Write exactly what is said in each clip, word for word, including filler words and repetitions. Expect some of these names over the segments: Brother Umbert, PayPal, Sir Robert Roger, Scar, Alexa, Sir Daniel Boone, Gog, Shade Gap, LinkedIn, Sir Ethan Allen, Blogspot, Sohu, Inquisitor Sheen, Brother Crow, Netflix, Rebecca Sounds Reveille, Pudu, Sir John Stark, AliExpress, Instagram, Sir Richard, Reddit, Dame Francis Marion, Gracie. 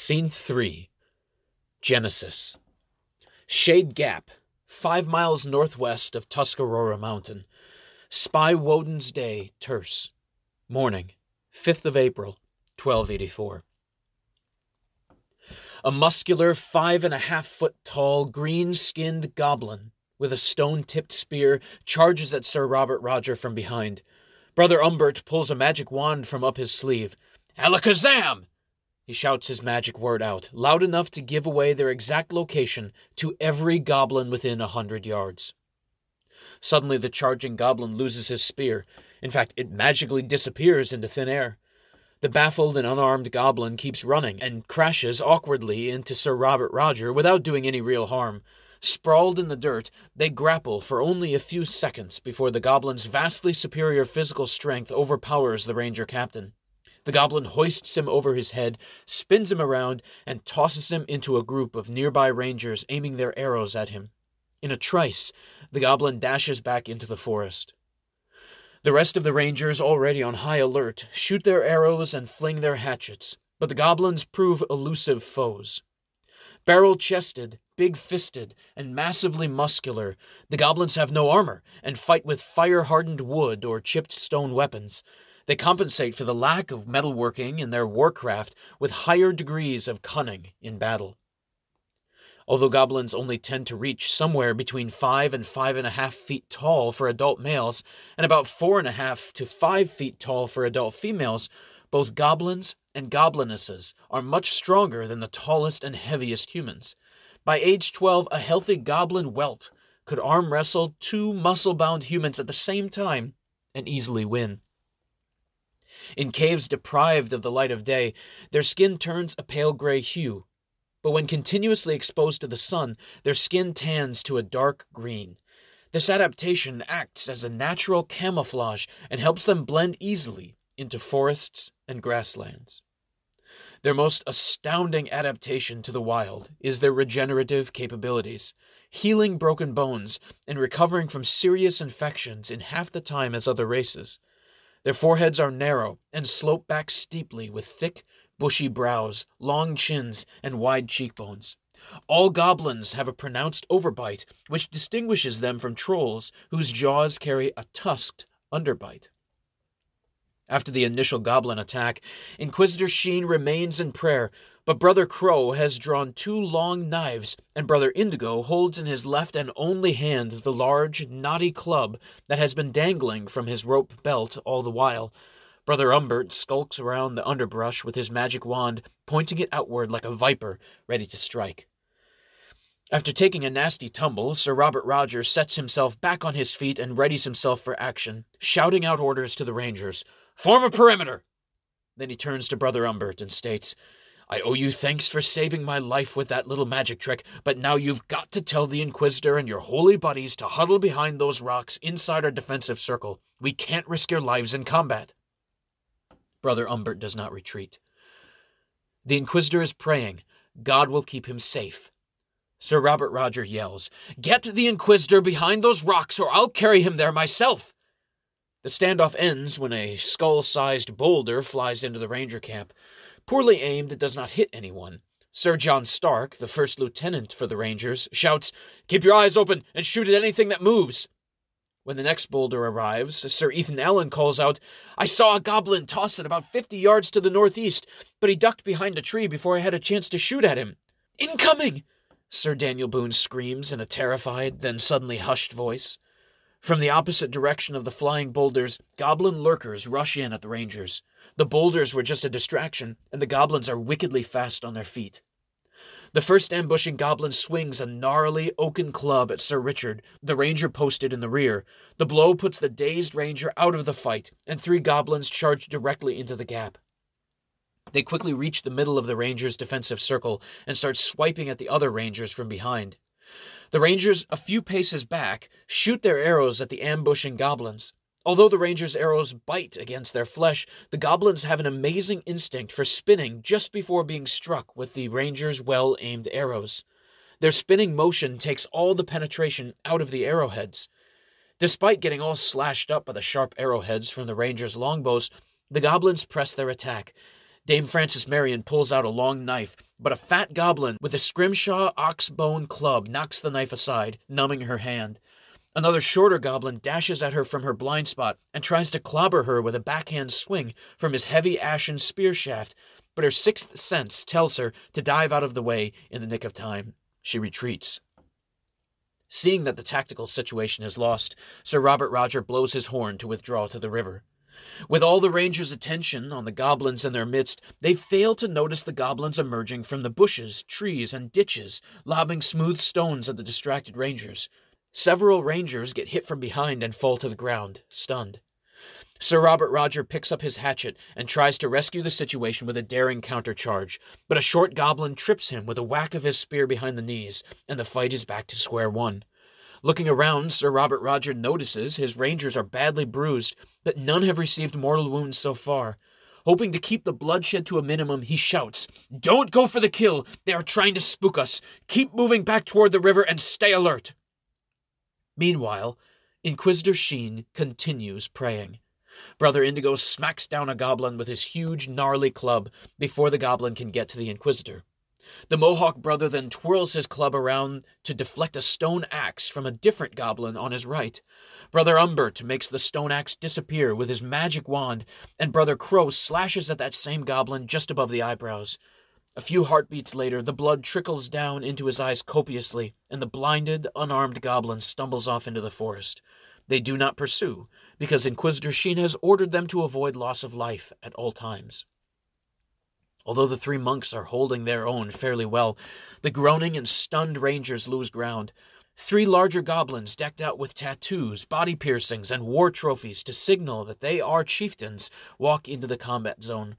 Scene three. Genesis. Shade Gap, five miles northwest of Tuscarora Mountain. Spy Woden's Day, terse. Morning, fifth of April, twelve eighty-four. A muscular, five-and-a-half-foot-tall, green-skinned goblin with a stone-tipped spear charges at Sir Robert Roger from behind. Brother Umbert pulls a magic wand from up his sleeve. "Alakazam!" He shouts his magic word out, loud enough to give away their exact location to every goblin within a hundred yards. Suddenly the charging goblin loses his spear. In fact, it magically disappears into thin air. The baffled and unarmed goblin keeps running and crashes awkwardly into Sir Robert Roger without doing any real harm. Sprawled in the dirt, they grapple for only a few seconds before the goblin's vastly superior physical strength overpowers the ranger captain. The goblin hoists him over his head, spins him around, and tosses him into a group of nearby rangers aiming their arrows at him. In a trice, the goblin dashes back into the forest. The rest of the rangers, already on high alert, shoot their arrows and fling their hatchets, but the goblins prove elusive foes. Barrel-chested, big-fisted, and massively muscular, the goblins have no armor and fight with fire-hardened wood or chipped stone weapons. They compensate for the lack of metalworking in their warcraft with higher degrees of cunning in battle. Although goblins only tend to reach somewhere between five and five and a half feet tall for adult males, and about four and a half to five feet tall for adult females, both goblins and goblinesses are much stronger than the tallest and heaviest humans. By age twelve, a healthy goblin whelp could arm wrestle two muscle-bound humans at the same time and easily win. In caves deprived of the light of day, their skin turns a pale gray hue, but when continuously exposed to the sun, their skin tans to a dark green. This adaptation acts as a natural camouflage and helps them blend easily into forests and grasslands. Their most astounding adaptation to the wild is their regenerative capabilities, healing broken bones and recovering from serious infections in half the time as other races. Their foreheads are narrow and slope back steeply with thick, bushy brows, long chins, and wide cheekbones. All goblins have a pronounced overbite, which distinguishes them from trolls whose jaws carry a tusked underbite. After the initial goblin attack, Inquisitor Sheen remains in prayer, but Brother Crow has drawn two long knives, and Brother Indigo holds in his left and only hand the large, knotty club that has been dangling from his rope belt all the while. Brother Umbert skulks around the underbrush with his magic wand, pointing it outward like a viper, ready to strike. After taking a nasty tumble, Sir Robert Roger sets himself back on his feet and readies himself for action, shouting out orders to the rangers. "Form a perimeter!" Then he turns to Brother Umbert and states, "I owe you thanks for saving my life with that little magic trick, but now you've got to tell the Inquisitor and your holy buddies to huddle behind those rocks inside our defensive circle. We can't risk your lives in combat." Brother Umbert does not retreat. The Inquisitor is praying. God will keep him safe. Sir Robert Roger yells, "Get the Inquisitor behind those rocks or I'll carry him there myself!" The standoff ends when a skull-sized boulder flies into the ranger camp. Poorly aimed, it does not hit anyone. Sir John Stark, the first lieutenant for the rangers, shouts, "Keep your eyes open and shoot at anything that moves!" When the next boulder arrives, Sir Ethan Allen calls out, "I saw a goblin toss it about fifty yards to the northeast, but he ducked behind a tree before I had a chance to shoot at him." "Incoming!" Sir Daniel Boone screams in a terrified, then suddenly hushed voice. From the opposite direction of the flying boulders, goblin lurkers rush in at the rangers. The boulders were just a distraction, and the goblins are wickedly fast on their feet. The first ambushing goblin swings a gnarly oaken club at Sir Richard, the ranger posted in the rear. The blow puts the dazed ranger out of the fight, and three goblins charge directly into the gap. They quickly reach the middle of the rangers' defensive circle and start swiping at the other rangers from behind. The rangers, a few paces back, shoot their arrows at the ambushing goblins. Although the rangers' arrows bite against their flesh, the goblins have an amazing instinct for spinning just before being struck with the rangers' well-aimed arrows. Their spinning motion takes all the penetration out of the arrowheads. Despite getting all slashed up by the sharp arrowheads from the rangers' longbows, the goblins press their attack. Dame Francis Marion pulls out a long knife, but a fat goblin with a scrimshaw ox-bone club knocks the knife aside, numbing her hand. Another shorter goblin dashes at her from her blind spot and tries to clobber her with a backhand swing from his heavy ashen spear shaft, but her sixth sense tells her to dive out of the way in the nick of time. She retreats. Seeing that the tactical situation is lost, Sir Robert Roger blows his horn to withdraw to the river. With all the rangers' attention on the goblins in their midst, they fail to notice the goblins emerging from the bushes, trees, and ditches, lobbing smooth stones at the distracted rangers. Several rangers get hit from behind and fall to the ground, stunned. Sir Robert Roger picks up his hatchet and tries to rescue the situation with a daring countercharge, but a short goblin trips him with a whack of his spear behind the knees, and the fight is back to square one. Looking around, Sir Robert Roger notices his rangers are badly bruised, but none have received mortal wounds so far. Hoping to keep the bloodshed to a minimum, he shouts, "Don't go for the kill! They are trying to spook us! Keep moving back toward the river and stay alert!" Meanwhile, Inquisitor Sheen continues praying. Brother Indigo smacks down a goblin with his huge, gnarly club before the goblin can get to the Inquisitor. The Mohawk brother then twirls his club around to deflect a stone axe from a different goblin on his right. Brother Umbert makes the stone axe disappear with his magic wand, and Brother Crow slashes at that same goblin just above the eyebrows. A few heartbeats later, the blood trickles down into his eyes copiously, and the blinded, unarmed goblin stumbles off into the forest. They do not pursue, because Inquisitor Sheen has ordered them to avoid loss of life at all times. Although the three monks are holding their own fairly well, the groaning and stunned rangers lose ground. Three larger goblins decked out with tattoos, body piercings, and war trophies to signal that they are chieftains walk into the combat zone.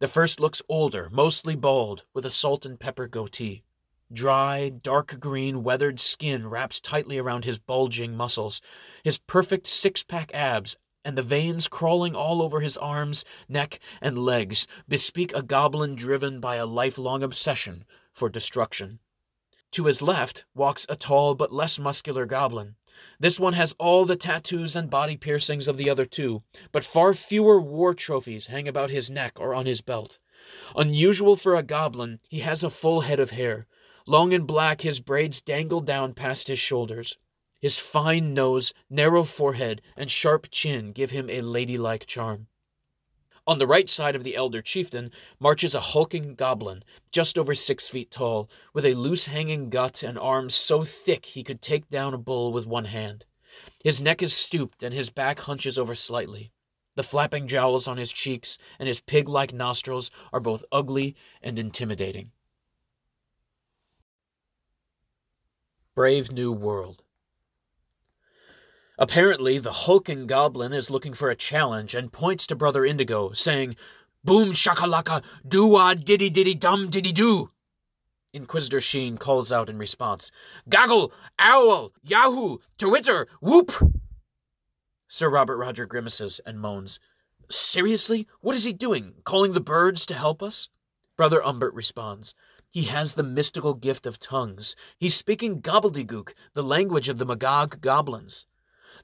The first looks older, mostly bald, with a salt-and-pepper goatee. Dry, dark-green, weathered skin wraps tightly around his bulging muscles, his perfect six-pack abs, and the veins crawling all over his arms, neck, and legs bespeak a goblin driven by a lifelong obsession for destruction. To his left walks a tall but less muscular goblin. This one has all the tattoos and body piercings of the other two, but far fewer war trophies hang about his neck or on his belt. Unusual for a goblin, he has a full head of hair. Long and black, his braids dangle down past his shoulders. His fine nose, narrow forehead, and sharp chin give him a ladylike charm. On the right side of the elder chieftain marches a hulking goblin, just over six feet tall, with a loose-hanging gut and arms so thick he could take down a bull with one hand. His neck is stooped and his back hunches over slightly. The flapping jowls on his cheeks and his pig-like nostrils are both ugly and intimidating. Brave New World. Apparently, the hulking goblin is looking for a challenge and points to Brother Indigo, saying, "Boom shakalaka, doo-wah diddy diddy dum diddy doo." Inquisitor Sheen calls out in response, "Goggle, owl, yahoo, twitter, whoop." Sir Robert Roger grimaces and moans, "Seriously? What is he doing? Calling the birds to help us?" Brother Umbert responds, "He has the mystical gift of tongues. He's speaking gobbledygook, the language of the Magog goblins."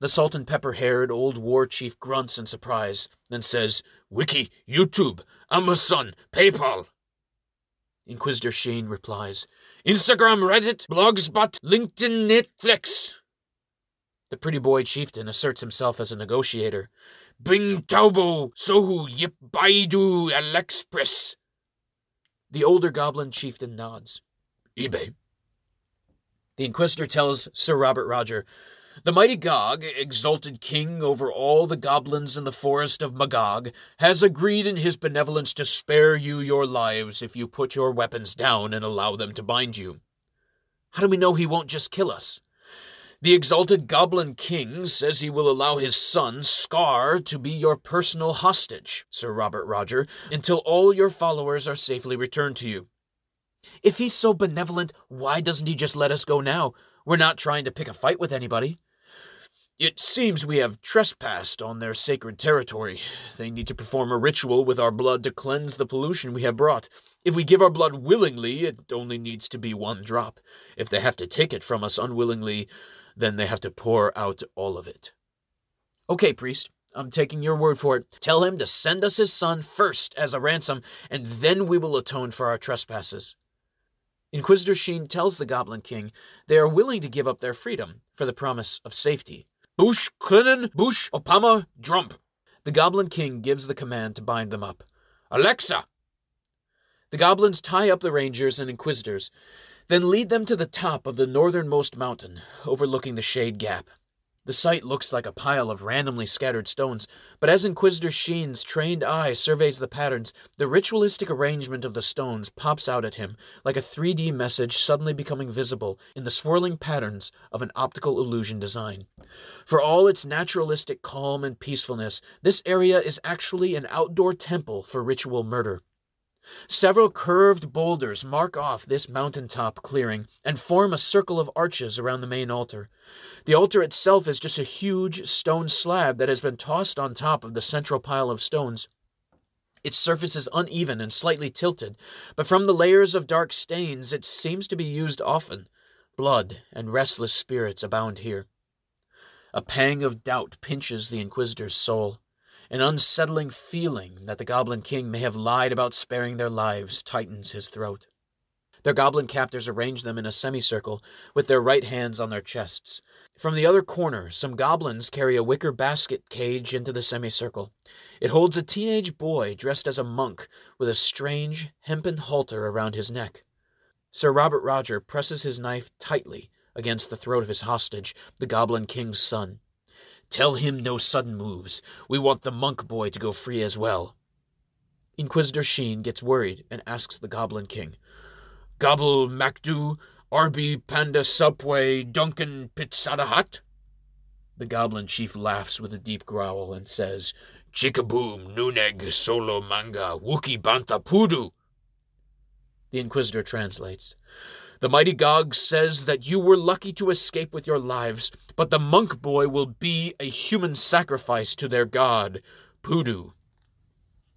The salt-and-pepper-haired old war chief grunts in surprise, then says, "Wiki, YouTube, Amazon, PayPal." Inquisitor Sheen replies, "Instagram, Reddit, Blogspot, LinkedIn, Netflix." The pretty boy chieftain asserts himself as a negotiator. "Bing Taubo, Sohu, Yip Baidu, AliExpress." The older goblin chieftain nods. "eBay." The Inquisitor tells Sir Robert Roger, "The mighty Gog, exalted king over all the goblins in the forest of Magog, has agreed in his benevolence to spare you your lives if you put your weapons down and allow them to bind you." "How do we know he won't just kill us?" "The exalted goblin king says he will allow his son, Scar, to be your personal hostage, Sir Robert Roger, until all your followers are safely returned to you." "If he's so benevolent, why doesn't he just let us go now? We're not trying to pick a fight with anybody." "It seems we have trespassed on their sacred territory. They need to perform a ritual with our blood to cleanse the pollution we have brought. If we give our blood willingly, it only needs to be one drop. If they have to take it from us unwillingly, then they have to pour out all of it." "Okay, priest, I'm taking your word for it. Tell him to send us his son first as a ransom, and then we will atone for our trespasses. Inquisitor Sheen tells the Goblin King they are willing to give up their freedom for the promise of safety. Bush Clinnen, Bush Opama Drump. The Goblin King gives the command to bind them up. Alexa! The goblins tie up the rangers and inquisitors, then lead them to the top of the northernmost mountain, overlooking the Shade Gap. The site looks like a pile of randomly scattered stones, but as Inquisitor Sheen's trained eye surveys the patterns, the ritualistic arrangement of the stones pops out at him, like a three D message suddenly becoming visible in the swirling patterns of an optical illusion design. For all its naturalistic calm and peacefulness, this area is actually an outdoor temple for ritual murder. Several curved boulders mark off this mountaintop clearing and form a circle of arches around the main altar. The altar itself is just a huge stone slab that has been tossed on top of the central pile of stones. Its surface is uneven and slightly tilted, but from the layers of dark stains it seems to be used often. Blood and restless spirits abound here. A pang of doubt pinches the Inquisitor's soul. An unsettling feeling that the Goblin King may have lied about sparing their lives tightens his throat. Their goblin captors arrange them in a semicircle, with their right hands on their chests. From the other corner, some goblins carry a wicker basket cage into the semicircle. It holds a teenage boy dressed as a monk, with a strange, hempen halter around his neck. Sir Robert Roger presses his knife tightly against the throat of his hostage, the Goblin King's son. Tell him no sudden moves. We want the monk boy to go free as well. Inquisitor Sheen gets worried and asks the Goblin King, Gobble Macdu, Arby Panda Subway, Duncan Pizzada Hut? The Goblin Chief laughs with a deep growl and says, Chickaboom, Nuneg, Solo Manga, Wookie Banta Pudu. The Inquisitor translates. The mighty Gog says that you were lucky to escape with your lives, but the monk boy will be a human sacrifice to their god, Pudu.